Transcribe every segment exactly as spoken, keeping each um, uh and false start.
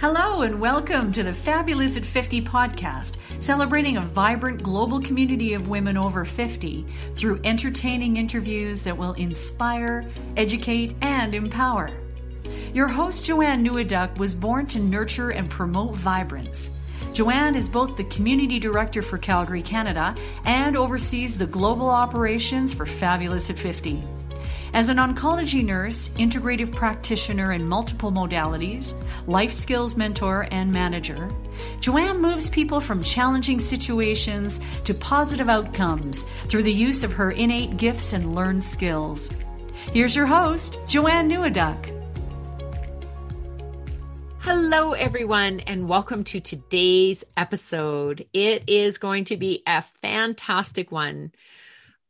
Hello and welcome to the Fabulous at fifty podcast, celebrating a vibrant global community of women over fifty through entertaining interviews that will inspire, educate, and empower. Your host, Joanne Neweduk, was born to nurture and promote vibrance. Joanne is both the Community Director for Calgary, Canada, and oversees the global operations for Fabulous at fifty. As an oncology nurse, integrative practitioner in multiple modalities, life skills mentor, and manager, Joanne moves people from challenging situations to positive outcomes through the use of her innate gifts and learned skills. Here's your host, Joanne Neweduk. Hello, everyone, and welcome to today's episode. It is going to be a fantastic one.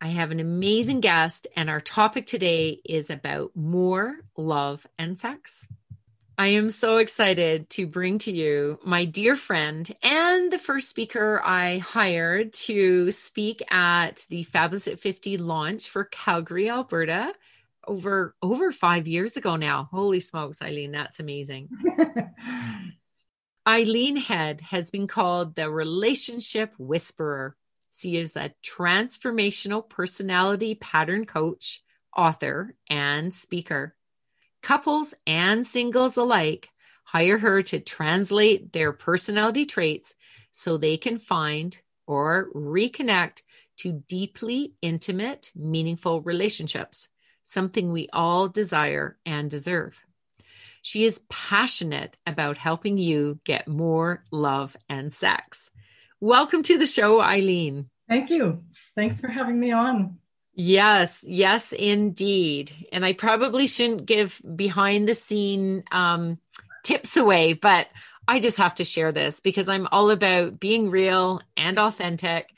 I have an amazing guest, and our topic today is about more love and sex. I am so excited to bring to you my dear friend and the first speaker I hired to speak at the Fabulous at fifty launch for Calgary, Alberta, over, over five years ago now. Holy smokes, Eileen, that's amazing. Eileen Head has been called the relationship whisperer. She is a transformational personality pattern coach, author, and speaker. Couples and singles alike hire her to translate their personality traits so they can find or reconnect to deeply intimate, meaningful relationships, something we all desire and deserve. She is passionate about helping you get more love and sex. Welcome to the show, Eileen. Thank you. Thanks for having me on. Yes, yes, indeed. And I probably shouldn't give behind the scene um, tips away, but I just have to share this because I'm all about being real and authentic.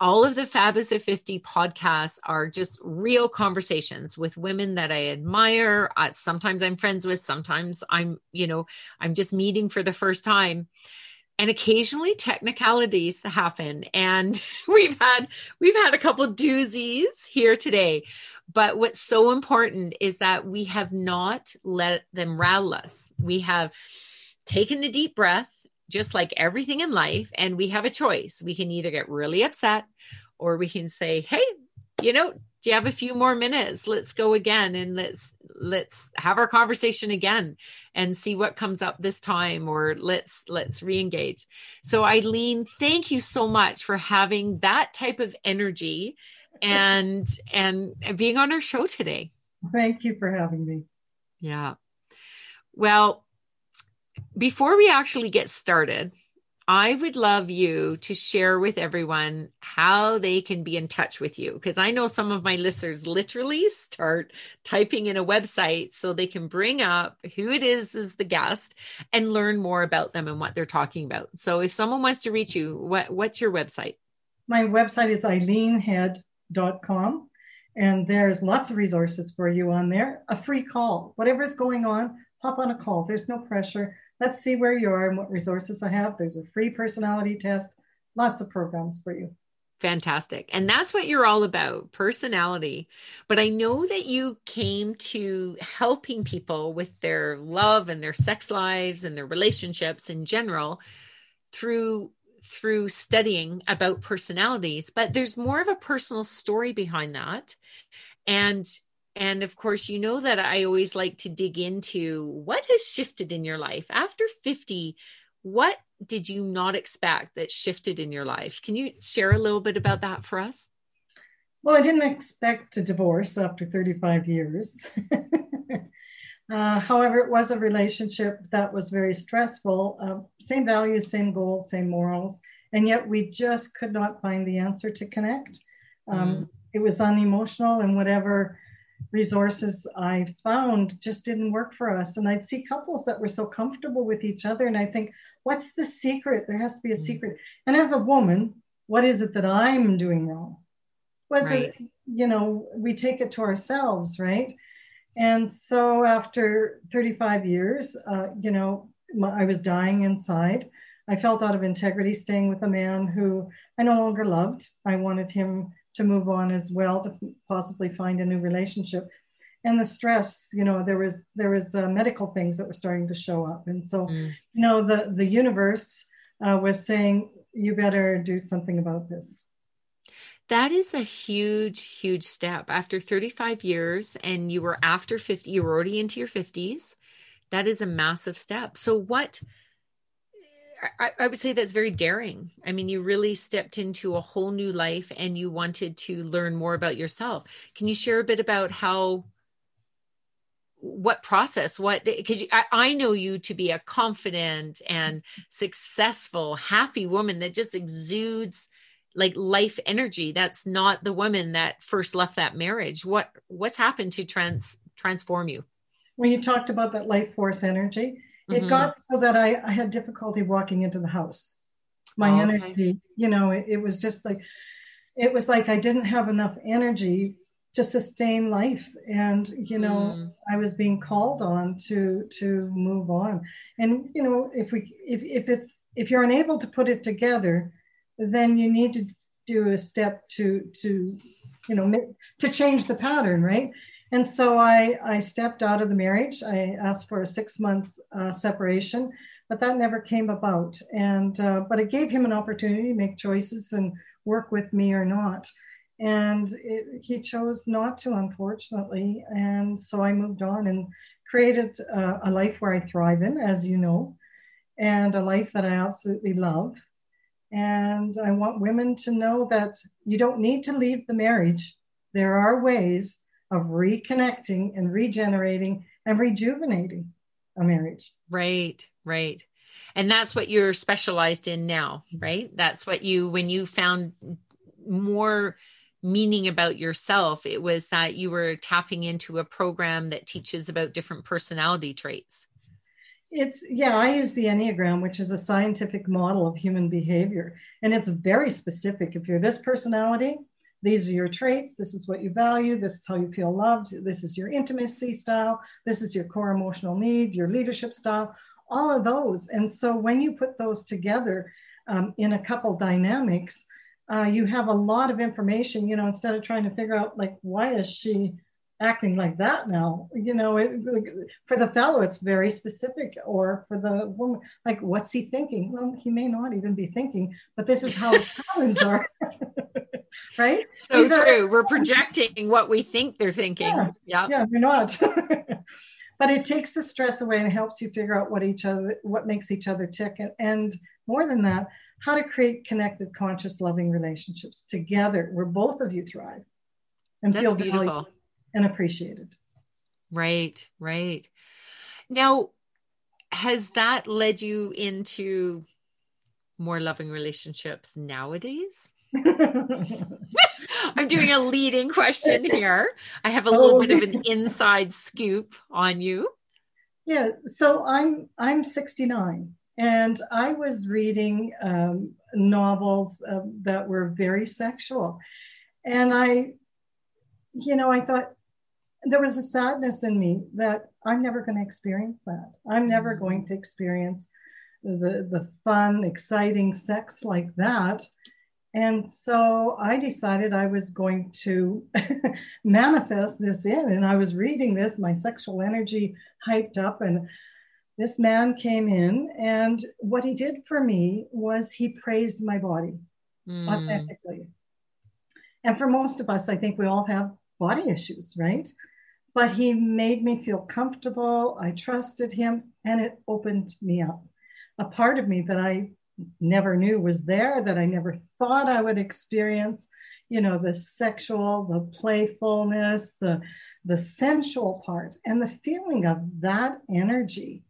All of the Fabulous at fifty podcasts are just real conversations with women that I admire. Uh, sometimes I'm friends with, sometimes I'm, you know, I'm just meeting for the first time. And occasionally technicalities happen. And we've had, we've had a couple doozies here today, but what's so important is that we have not let them rattle us. We have taken a deep breath, just like everything in life. And we have a choice. We can either get really upset or we can say, hey, you know, do you have a few more minutes? Let's go again. And let's, let's have our conversation again and see what comes up this time, or let's, let's reengage. So Eileen, thank you so much for having that type of energy and, and being on our show today. Thank you for having me. Yeah. Well, before we actually get started, I would love you to share with everyone how they can be in touch with you, because I know some of my listeners literally start typing in a website so they can bring up who it is as the guest and learn more about them and what they're talking about. So if someone wants to reach you, what, what's your website? My website is eileen head dot com, and there's lots of resources for you on there. A free call, whatever's going on, hop on a call. There's no pressure. Let's see where you are and what resources I have. There's a free personality test, lots of programs for you. Fantastic. And that's what you're all about, personality. But I know that you came to helping people with their love and their sex lives and their relationships in general through, through studying about personalities, but there's more of a personal story behind that. And And of course, you know that I always like to dig into what has shifted in your life after fifty. What did you not expect that shifted in your life? Can you share a little bit about that for us? Well, I didn't expect a divorce after thirty-five years. uh, however, it was a relationship that was very stressful. Uh, same values, same goals, same morals. And yet we just could not find the answer to connect. Um, mm. It was unemotional, and whatever resources I found just didn't work for us. And I'd see couples that were so comfortable with each other. And I think, what's the secret? There has to be a secret. And as a woman, what is it that I'm doing wrong? Was right. it, you know, we take it to ourselves, right? And so after thirty-five years, uh, you know, my, I was dying inside. I felt out of integrity staying with a man who I no longer loved. I wanted him to move on as well, to possibly find a new relationship. and the stress, you know, there was, there was uh, medical things that were starting to show up. And so, mm. you know, the, the universe uh, was saying, you better do something about this. That is a huge, huge step. After thirty-five years and you were after fifty, you were already into your fifties. That is a massive step. So what, I, I would say that's very daring. I mean, you really stepped into a whole new life and you wanted to learn more about yourself. Can you share a bit about how, what process, what, because I, I know you to be a confident and successful, happy woman that just exudes like life energy. That's not the woman that first left that marriage. What, what's happened to trans transform you? Well, you talked about that life force energy. It mm-hmm. got so that I, I had difficulty walking into the house. My oh, okay. energy, you know, it, it was just like, it was like I didn't have enough energy to sustain life. And, you know, mm. I was being called on to, to move on. And, you know, if we, if, if it's, if you're unable to put it together, then you need to do a step to, to, you know, make, to change the pattern. Right. And so I, I stepped out of the marriage. I asked for a six months uh, separation, but that never came about. And, uh, but it gave him an opportunity to make choices and work with me or not. And it, he chose not to, unfortunately. And so I moved on and created uh, a life where I thrive in, as you know, and a life that I absolutely love. And I want women to know that you don't need to leave the marriage. There are ways of reconnecting and regenerating and rejuvenating a marriage. Right, right. And that's what you're specialized in now, right? That's what you, when you found more meaning about yourself, it was that you were tapping into a program that teaches about different personality traits. It's, yeah, I use the Enneagram, which is a scientific model of human behavior. And it's very specific. If you're this personality, these are your traits. This is what you value. This is how you feel loved. This is your intimacy style. This is your core emotional need, your leadership style, all of those. And so when you put those together um, in a couple dynamics, uh, you have a lot of information, you know, instead of trying to figure out like, why is she acting like that now? You know, it, for the fellow, it's very specific, or for the woman, like, what's he thinking? Well, he may not even be thinking, but this is how his patterns are. Right? So These true. Are, We're projecting what we think they're thinking. Yeah, yep. yeah we're not. But it takes the stress away and helps you figure out what each other, what makes each other tick. And, and more than that, how to create connected, conscious, loving relationships together where both of you thrive and That's feel beautiful. Valued and appreciated. Right, right. Now, has that led you into more loving relationships nowadays? I'm doing a leading question here. I have a little oh, bit of an inside scoop on you. Yeah, so I'm I'm sixty-nine, and I was reading um, novels uh, that were very sexual, and I, you know, I thought there was a sadness in me that I'm never going to experience that. I'm never going to experience the the fun, exciting sex like that. And so I decided I was going to manifest this in, and I was reading this, my sexual energy hyped up, and this man came in, and what he did for me was he praised my body mm. authentically. And for most of us, I think we all have body issues, right? But he made me feel comfortable. I trusted him, and it opened me up. A part of me that I never knew was there, that I never thought I would experience, you know, the sexual, the playfulness, the, the sensual part. And the feeling of that energy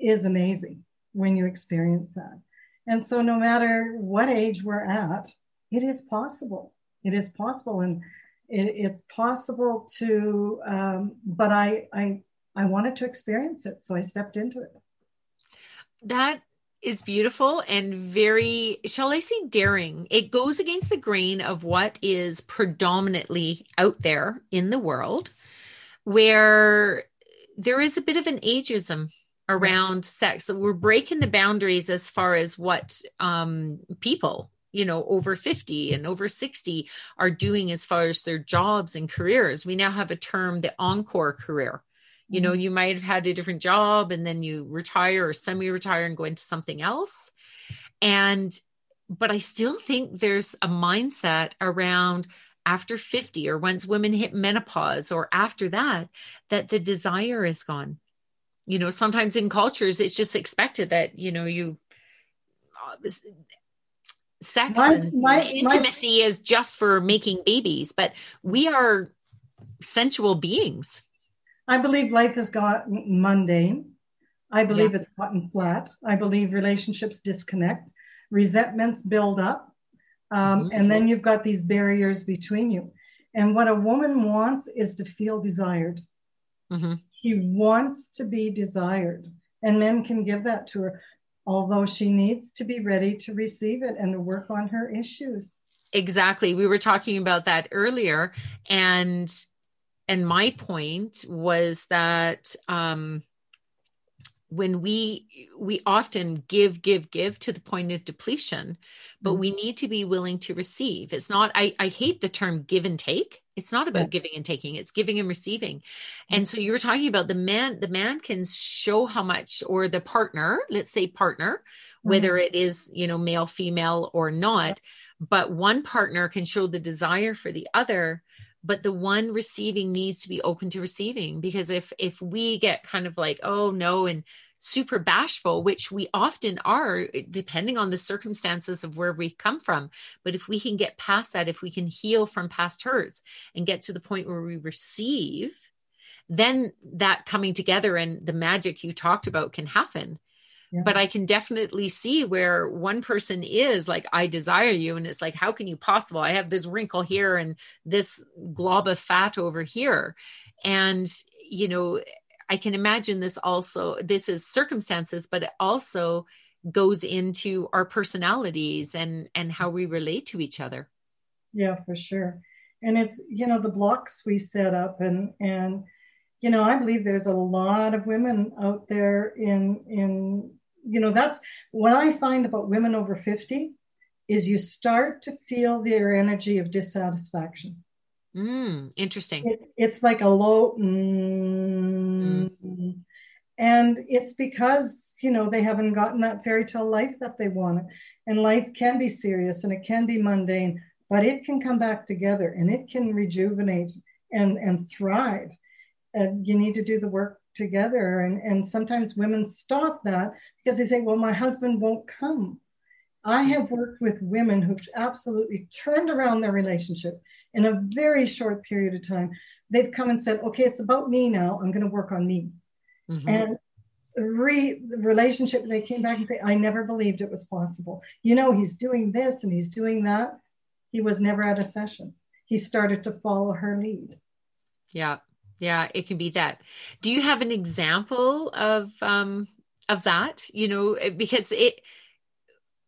is amazing when you experience that. And so no matter what age we're at, it is possible. It is possible. And it, it's possible to, um, but I, I, I wanted to experience it. So I stepped into it. That is beautiful and very, shall I say, daring. It goes against the grain of what is predominantly out there in the world, where there is a bit of an ageism around sex. So we're breaking the boundaries as far as what um, people you know, over fifty and over sixty are doing as far as their jobs and careers. We now have a term, the encore career. You know, you might have had a different job and then you retire or semi-retire and go into something else. And, but I still think there's a mindset around after fifty or once women hit menopause or after that, that the desire is gone. You know, sometimes in cultures, it's just expected that, you know, you, uh, sex my, and my, intimacy my... is just for making babies, but we are sensual beings. I believe life has gotten mundane. I believe yeah. it's gotten flat. I believe relationships disconnect, resentments build up, um, mm-hmm. and then you've got these barriers between you. And what a woman wants is to feel desired. Mm-hmm. She wants to be desired, and men can give that to her, although she needs to be ready to receive it and to work on her issues. Exactly. We were talking about that earlier, and And my point was that um, when we, we often give, give, give to the point of depletion, but mm-hmm. we need to be willing to receive. It's not, I, I hate the term give and take. It's not about yeah. giving and taking, it's giving and receiving. Mm-hmm. And so you were talking about the man, the man can show how much, or the partner, let's say partner, mm-hmm. whether it is, you know, male, female or not, but one partner can show the desire for the other. But the one receiving needs to be open to receiving, because if, if we get kind of like, oh no, and super bashful, which we often are depending on the circumstances of where we come from. But if we can get past that, if we can heal from past hurts and get to the point where we receive, then that coming together and the magic you talked about can happen. Yeah. But I can definitely see where one person is like, I desire you. And it's like, how can you possible? I have this wrinkle here and this glob of fat over here. And, you know, I can imagine this also, this is circumstances, but it also goes into our personalities and, and how we relate to each other. Yeah, for sure. And it's, you know, the blocks we set up and, and, you know, I believe there's a lot of women out there in, in, you know, that's what I find about women over fifty is you start to feel their energy of dissatisfaction. Mm, interesting. It, it's like a low, mm, mm. and it's because, you know, they haven't gotten that fairy tale life that they wanted. And life can be serious and it can be mundane, but it can come back together and it can rejuvenate and, and thrive. Uh, you need to do the work together. And, and sometimes women stop that because they say, well, my husband won't come. I have worked with women who've absolutely turned around their relationship in a very short period of time. They've come and said, okay, it's about me now. I'm going to work on me. Mm-hmm. And re the relationship, they came back and say, I never believed it was possible. You know, he's doing this and he's doing that. He was never at a session. He started to follow her lead. Yeah. Yeah, it can be that. Do you have an example of um, of that? You know, because it,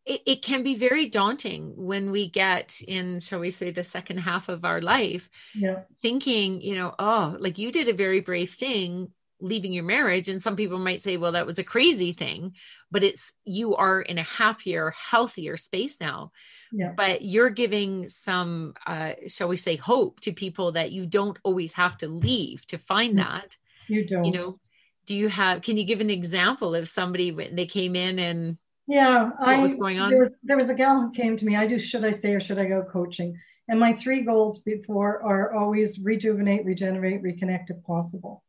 it it can be very daunting when we get in, shall we say, the second half of our life, yeah. thinking, you know, oh, like you did a very brave thing, leaving your marriage. And some people might say, well, that was a crazy thing, but it's, you are in a happier, healthier space now, yeah. but you're giving some, uh, shall we say, hope to people that you don't always have to leave to find that. You don't, you know, do you have, can you give an example of somebody when they came in and yeah, what I, was going on? There was, there was a gal who came to me, I do, should I stay or should I go coaching? And my three goals before are always rejuvenate, regenerate, reconnect if possible.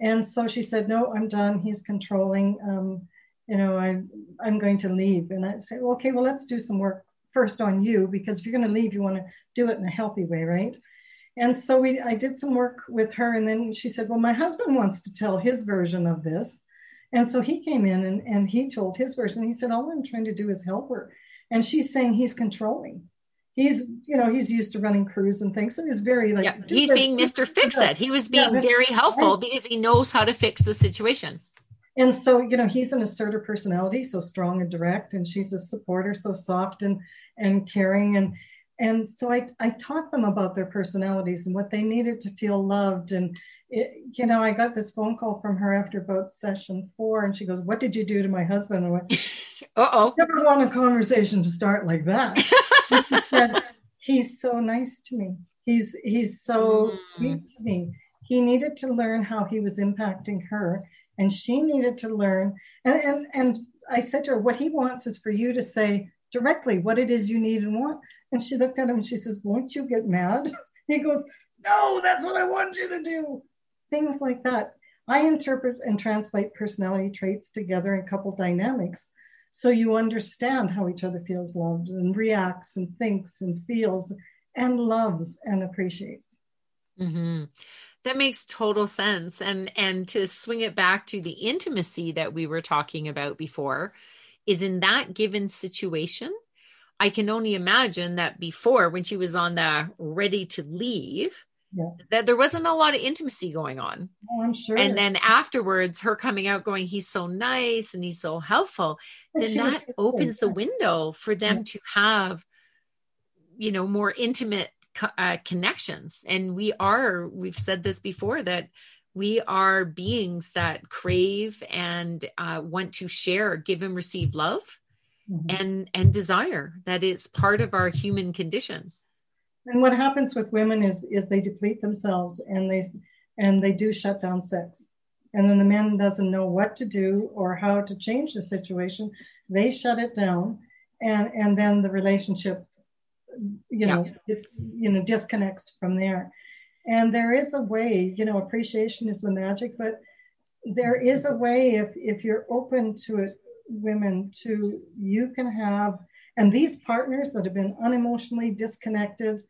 And so she said, no, I'm done. He's controlling. Um, you know, I, I'm going to leave. And I said, well, okay, well, let's do some work first on you, because if you're going to leave, you want to do it in a healthy way, right? And so we, I did some work with her. And then she said, well, my husband wants to tell his version of this. And so he came in and, and he told his version. He said, all I'm trying to do is help her. And she's saying he's controlling. He's, you know, he's used to running crews and things. So he's very like, yeah, he's being Mister Fix-It. He was being yeah, very helpful because he knows how to fix the situation. And so, you know, he's an assertive personality, so strong and direct, and she's a supporter, so soft and, and caring. And, and so I, I taught them about their personalities and what they needed to feel loved. And, it, you know, I got this phone call from her after about session four and she goes, what did you do to my husband? And I went, Uh-oh. I never want a conversation to start like that. That he's so nice to me. He's he's so mm. sweet to me. He needed to learn how he was impacting her, and she needed to learn. And, and, and I said to her, what he wants is for you to say directly what it is you need and want. And she looked at him and she says, won't you get mad? He goes, no, that's what I want you to do. Things like that. I interpret and translate personality traits together in couple dynamics, so you understand how each other feels loved and reacts and thinks and feels and loves and appreciates. Mm-hmm. That makes total sense. And, and to swing it back to the intimacy that we were talking about before, is in that given situation, I can only imagine that before, when she was on the ready to leave, yeah. that there wasn't a lot of intimacy going on. Oh, I'm sure. And then afterwards, her coming out going, he's so nice and he's so helpful. And then that opens the window for them yeah. to have, you know, more intimate uh, connections. And we are, we've said this before, that we are beings that crave and uh, want to share, give and receive love mm-hmm. and, and desire. That is part of our human condition. And what happens with women is, is they deplete themselves and they, and they do shut down sex. And then the man doesn't know what to do or how to change the situation. They shut it down. And, and then the relationship, you know, yeah. it, you know, disconnects from there. And there is a way, you know, appreciation is the magic, but there is a way if, if you're open to it, women, to, you can have, and these partners that have been unemotionally disconnected,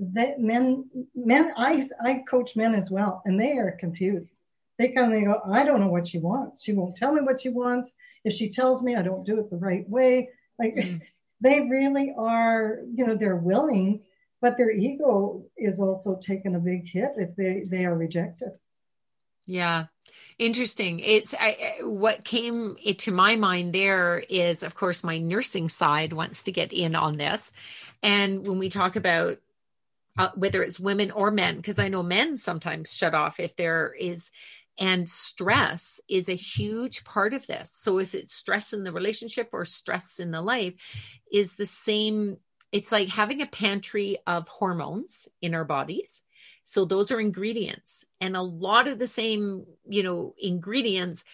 that men, men, I, I coach men as well, and they are confused. They come and they go, I don't know what she wants. She won't tell me what she wants. If she tells me, I don't do it the right way. Like mm-hmm. they really are, you know, they're willing, but their ego is also taking a big hit if they, they are rejected. Yeah. Interesting. It's I, what came to my mind there is, of course, my nursing side wants to get in on this. And when we talk about uh, whether it's women or men, because I know men sometimes shut off if there is, and stress is a huge part of this. So if it's stress in the relationship or stress in the life is the same, it's like having a pantry of hormones in our bodies. So those are ingredients, and a lot of the same, you know, ingredients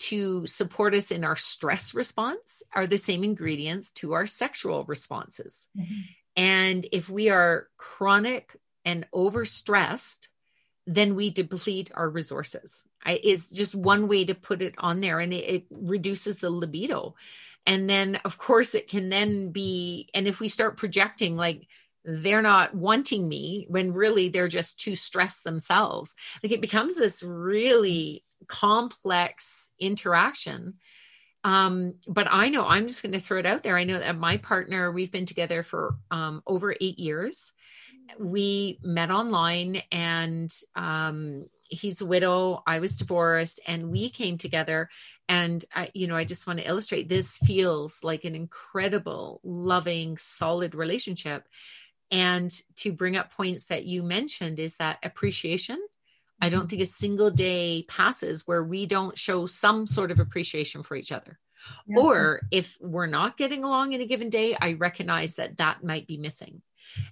to support us in our stress response are the same ingredients to our sexual responses. Mm-hmm. And if we are chronic and overstressed, then we deplete our resources. I, is just one way to put it on there, and it, it reduces the libido. And then of course it can then be, and if we start projecting like, they're not wanting me when really they're just too stressed themselves. Like it becomes this really complex interaction. Um, but I know I'm just going to throw it out there. I know that my partner, we've been together for um, over eight years. We met online and um, he's a widow. I was divorced and we came together. And I, you know, I just want to illustrate, this feels like an incredible, loving, solid relationship. And to bring up points that you mentioned is that appreciation. I don't think a single day passes where we don't show some sort of appreciation for each other. Yeah. Or if we're not getting along in a given day, I recognize that that might be missing.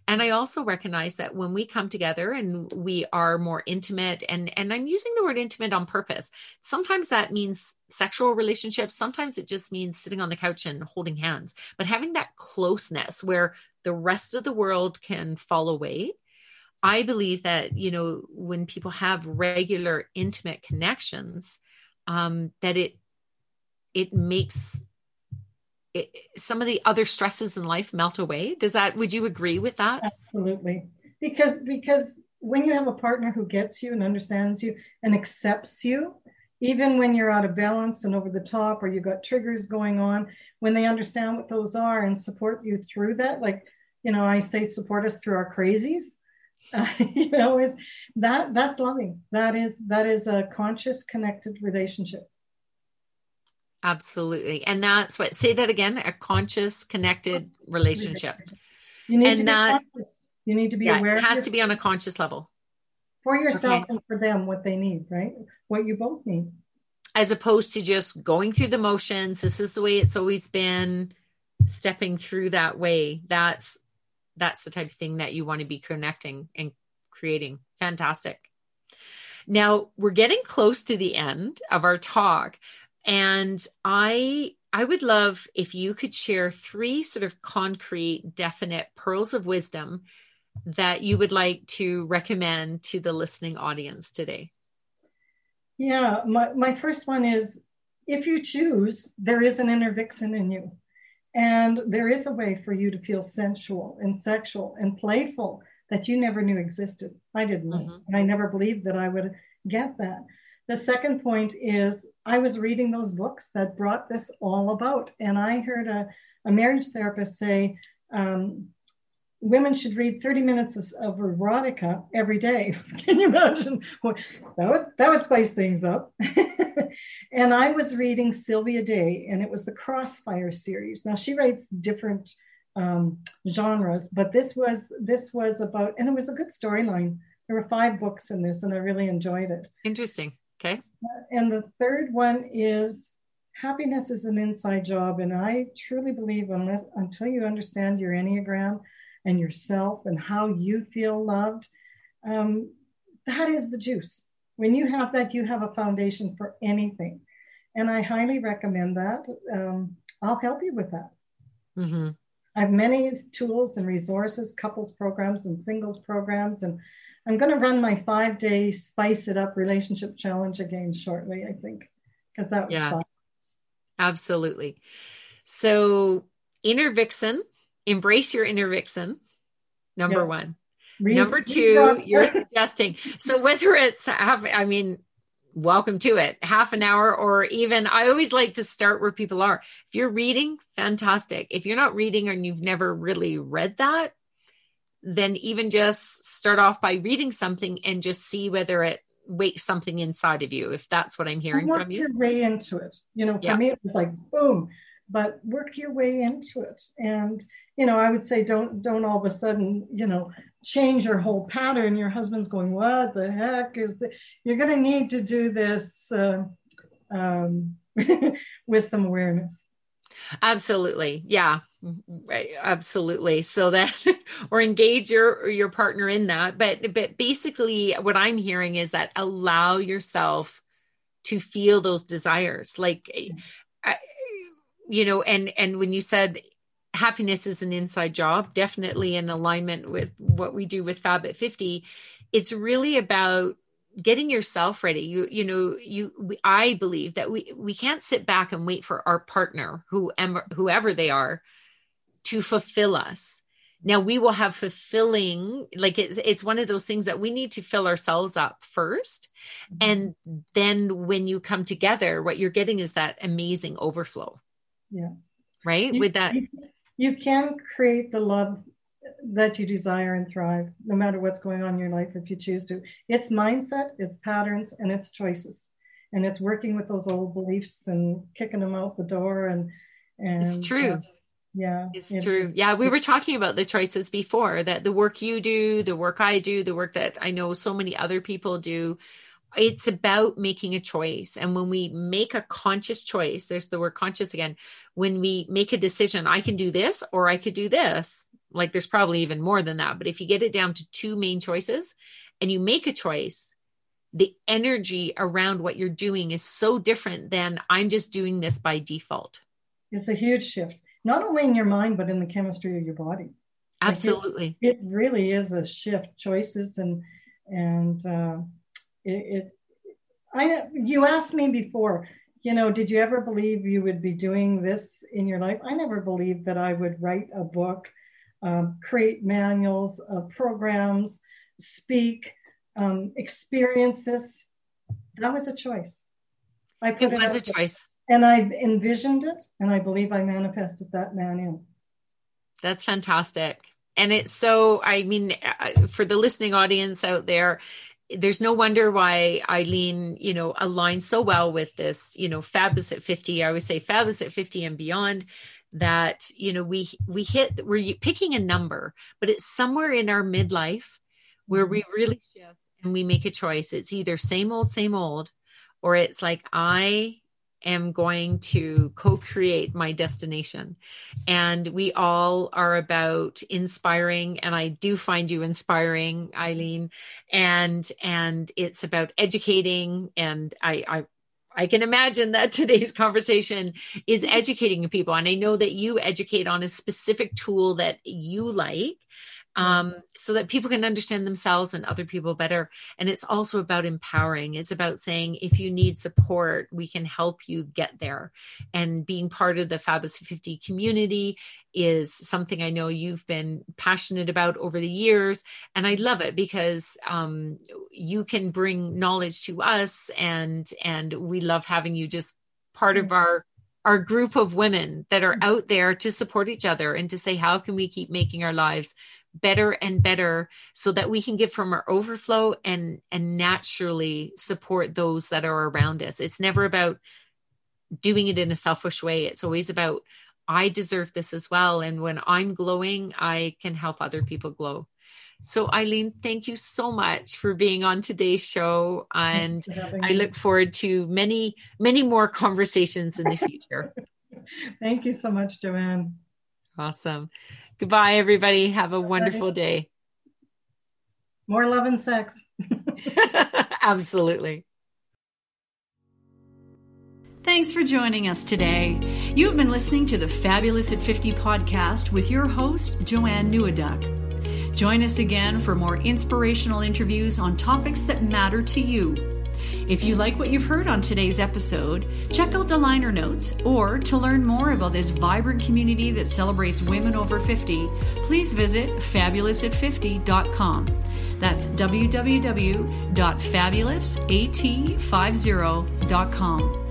And I also recognize that when we come together and we are more intimate, and, and I'm using the word intimate on purpose. Sometimes that means sexual relationships. Sometimes it just means sitting on the couch and holding hands, but having that closeness where the rest of the world can fall away. I believe that, you know, when people have regular intimate connections, um, that it, it makes it, some of the other stresses in life melt away. Does that, would you agree with that? Absolutely. Because, because when you have a partner who gets you and understands you and accepts you, even when you're out of balance and over the top, or you've got triggers going on, when they understand what those are and support you through that, like, you know, I say support us through our crazies, uh, you know, is that that's loving. That is, that is a conscious, connected relationship. Absolutely. And that's what, say that again, a conscious, connected relationship. You need and to be that, conscious. You need to be yeah, aware. It has to be on a conscious level. For yourself okay. and for them, what they need, right? What you both need. as opposed to just going through the motions. This is the way it's always been, stepping through that way. That's, that's the type of thing that you want to be connecting and creating. Fantastic. Now we're getting close to the end of our talk. And I, I would love if you could share three sort of concrete, definite pearls of wisdom that you would like to recommend to the listening audience today. Yeah, my, my first one is, if you choose, there is an inner vixen in you. And there is a way for you to feel sensual and sexual and playful that you never knew existed. I didn't know. Mm-hmm. And I never believed that I would get that. The second point is, I was reading those books that brought this all about. And I heard a, a marriage therapist say, um, women should read thirty minutes of, of erotica every day. Can you imagine? That would, that would spice things up. And I was reading Sylvia Day, and it was the Crossfire series. Now she writes different um, genres, but this was, this was about, and it was a good storyline. There were five books in this, and I really enjoyed it. Interesting. Okay. And the third one is, happiness is an inside job. And I truly believe unless, until you understand your Enneagram and yourself and how you feel loved, um, that is the juice. When you have that, you have a foundation for anything. And I highly recommend that. Um, I'll help you with that. Mm-hmm. I have many tools and resources, couples programs and singles programs. And I'm going to run my five-day Spice It Up Relationship Challenge again shortly, I think, because that was yes. fun. Absolutely. So inner vixen, embrace your inner vixen, number yep. one. Read, number two, you're suggesting. So whether it's half, I mean, welcome to it, half an hour, or even, I always like to start where people are. If you're reading, fantastic. If you're not reading and you've never really read that, then even just start off by reading something and just see whether it wakes something inside of you, if that's what I'm hearing from you. Work your way into it. You know, for yeah. me, it was like, boom. But work your way into it. And, you know, I would say, don't, don't all of a sudden, you know, change your whole pattern. Your husband's going, what the heck is this? You're going to need to do this uh, um, with some awareness. Absolutely. Yeah, absolutely. So that, or engage your, your partner in that. But, but basically what I'm hearing is that allow yourself to feel those desires. Like, I, you know, and, and when you said happiness is an inside job, definitely in alignment with what we do with Fab at fifty, it's really about getting yourself ready. You, you know, you, we, I believe that we, we can't sit back and wait for our partner, who, whoever they are, to fulfill us. Now we will have fulfilling, like it's, it's one of those things that we need to fill ourselves up first. And then when you come together, what you're getting is that amazing overflow. Yeah. Right. You, with that, you, you can create the love that you desire and thrive, no matter what's going on in your life, if you choose to. It's mindset, it's patterns, and it's choices. And it's working with those old beliefs and kicking them out the door. And, and it's true. Uh, yeah. It's it, true. Yeah. We were talking about the choices before, that the work you do, the work I do, the work that I know so many other people do, it's about making a choice. And when we make a conscious choice, there's the word conscious again, when we make a decision, I can do this, or I could do this. Like there's probably even more than that. But if you get it down to two main choices and you make a choice, the energy around what you're doing is so different than I'm just doing this by default. It's a huge shift, not only in your mind, but in the chemistry of your body. Absolutely. Like it, it really is a shift, choices and, and, uh, It, it, I, you asked me before, you know, did you ever believe you would be doing this in your life? I never believed that I would write a book, um, create manuals, uh, programs, speak, um, experiences. That was a choice. I put it was it a choice. And I envisioned it, and I believe I manifested that manual. That's fantastic. And it's so, I mean, for the listening audience out there, there's no wonder why Eileen, you know, aligns so well with this, you know, Fabulous at fifty. I always say Fabulous at fifty and beyond that, you know, we, we hit, we're picking a number, but it's somewhere in our midlife where we really shift and we make a choice. It's either same old, same old, or it's like, I am going to co-create my destination. And we all are about inspiring. And I do find you inspiring, Eileen. And, and it's about educating. And I, I, I can imagine that today's conversation is educating people. And I know that you educate on a specific tool that you like, um, so that people can understand themselves and other people better. And it's also about empowering. It's about saying, if you need support, we can help you get there. And being part of the Fabulous at fifty community is something I know you've been passionate about over the years. And I love it because um, you can bring knowledge to us, and, and we love having you just part of our our group of women that are out there to support each other and to say, how can we keep making our lives better and better so that we can give from our overflow and, and naturally support those that are around us. It's never about doing it in a selfish way. It's always about, I deserve this as well. And when I'm glowing, I can help other people glow. So Eileen, thank you so much for being on today's show. And I look forward to many, many more conversations in the future. Thank you so much, Joanne. Awesome. Goodbye, everybody. Have a wonderful day. More love and sex. Absolutely. Thanks for joining us today. You've been listening to the Fabulous at fifty podcast with your host, Joanne Neweduk. Join us again for more inspirational interviews on topics that matter to you. If you like what you've heard on today's episode, check out the liner notes, or to learn more about this vibrant community that celebrates women over fifty, please visit fabulous at fifty dot com. That's w w w dot fabulous at fifty dot com.